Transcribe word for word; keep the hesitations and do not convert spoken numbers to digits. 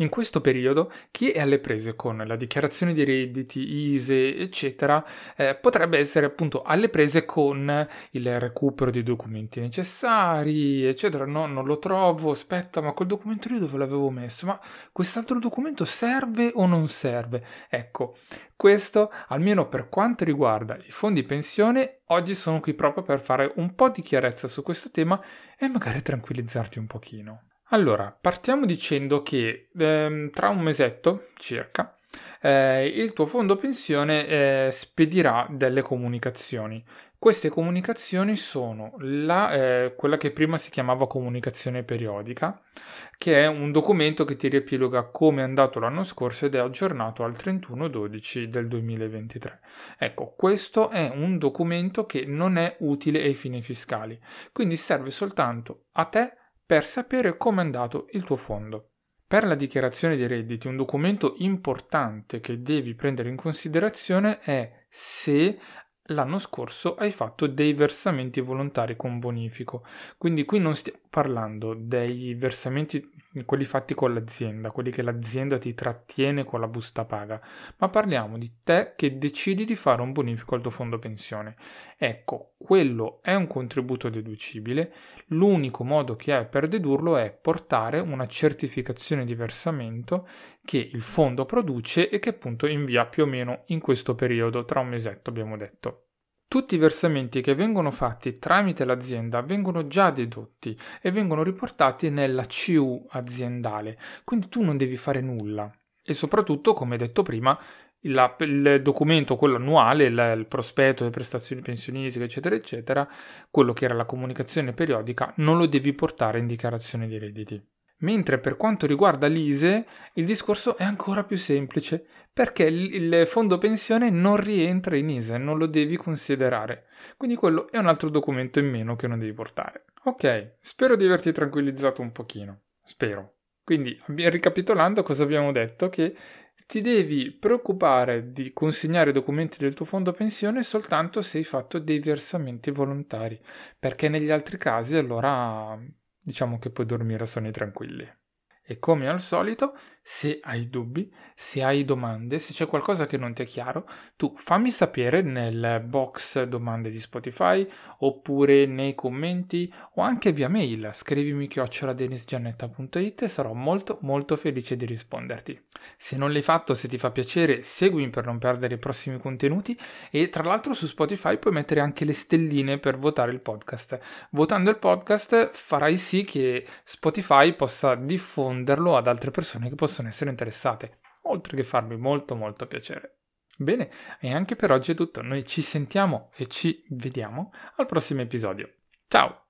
In questo periodo chi è alle prese con la dichiarazione di redditi, I S E E, eccetera, eh, potrebbe essere appunto alle prese con il recupero dei documenti necessari, eccetera. No, non lo trovo, aspetta, ma quel documento lì dove l'avevo messo? Ma quest'altro documento serve o non serve? Ecco, questo, almeno per quanto riguarda i fondi pensione, oggi sono qui proprio per fare un po' di chiarezza su questo tema e magari tranquillizzarti un pochino. Allora, partiamo dicendo che ehm, tra un mesetto circa eh, il tuo fondo pensione eh, spedirà delle comunicazioni. Queste comunicazioni sono la, eh, quella che prima si chiamava comunicazione periodica, che è un documento che ti riepiloga come è andato l'anno scorso ed è aggiornato al trentuno dicembre del duemilaventitré. Ecco, questo è un documento che non è utile ai fini fiscali, quindi serve soltanto a te per sapere come è andato il tuo fondo. Per la dichiarazione dei redditi, un documento importante che devi prendere in considerazione è se l'anno scorso hai fatto dei versamenti volontari con bonifico. Quindi qui non stiamo parlando dei versamenti, quelli fatti con l'azienda, quelli che l'azienda ti trattiene con la busta paga, ma parliamo di te che decidi di fare un bonifico al tuo fondo pensione. Ecco, quello è un contributo deducibile. L'unico modo che hai per dedurlo è portare una certificazione di versamento che il fondo produce e che appunto invia più o meno in questo periodo, tra un mesetto abbiamo detto. Tutti i versamenti che vengono fatti tramite l'azienda vengono già dedotti e vengono riportati nella C U aziendale, quindi tu non devi fare nulla. E soprattutto, come detto prima, la, il documento, quello annuale, il, il prospetto delle prestazioni pensionistiche, eccetera, eccetera, quello che era la comunicazione periodica, non lo devi portare in dichiarazione di redditi. Mentre per quanto riguarda l'I S E E il discorso è ancora più semplice, perché il fondo pensione non rientra in I S E E, non lo devi considerare. Quindi quello è un altro documento in meno che non devi portare. Ok, spero di averti tranquillizzato un pochino, spero. Quindi, ricapitolando, cosa abbiamo detto? Che ti devi preoccupare di consegnare i documenti del tuo fondo pensione soltanto se hai fatto dei versamenti volontari, perché negli altri casi allora diciamo che puoi dormire a sonni tranquilli. E come al solito, se hai dubbi, se hai domande, se c'è qualcosa che non ti è chiaro, tu fammi sapere nel box domande di Spotify, oppure nei commenti, o anche via mail, scrivimi chiocciola denisgiannetta punto it e sarò molto molto felice di risponderti. Se non l'hai fatto, se ti fa piacere, seguimi per non perdere i prossimi contenuti, e tra l'altro su Spotify puoi mettere anche le stelline per votare il podcast. Votando il podcast farai sì che Spotify possa diffondere ad altre persone che possono essere interessate, oltre che farmi molto molto piacere. Bene, e anche per oggi è tutto. Noi ci sentiamo e ci vediamo al prossimo episodio. Ciao!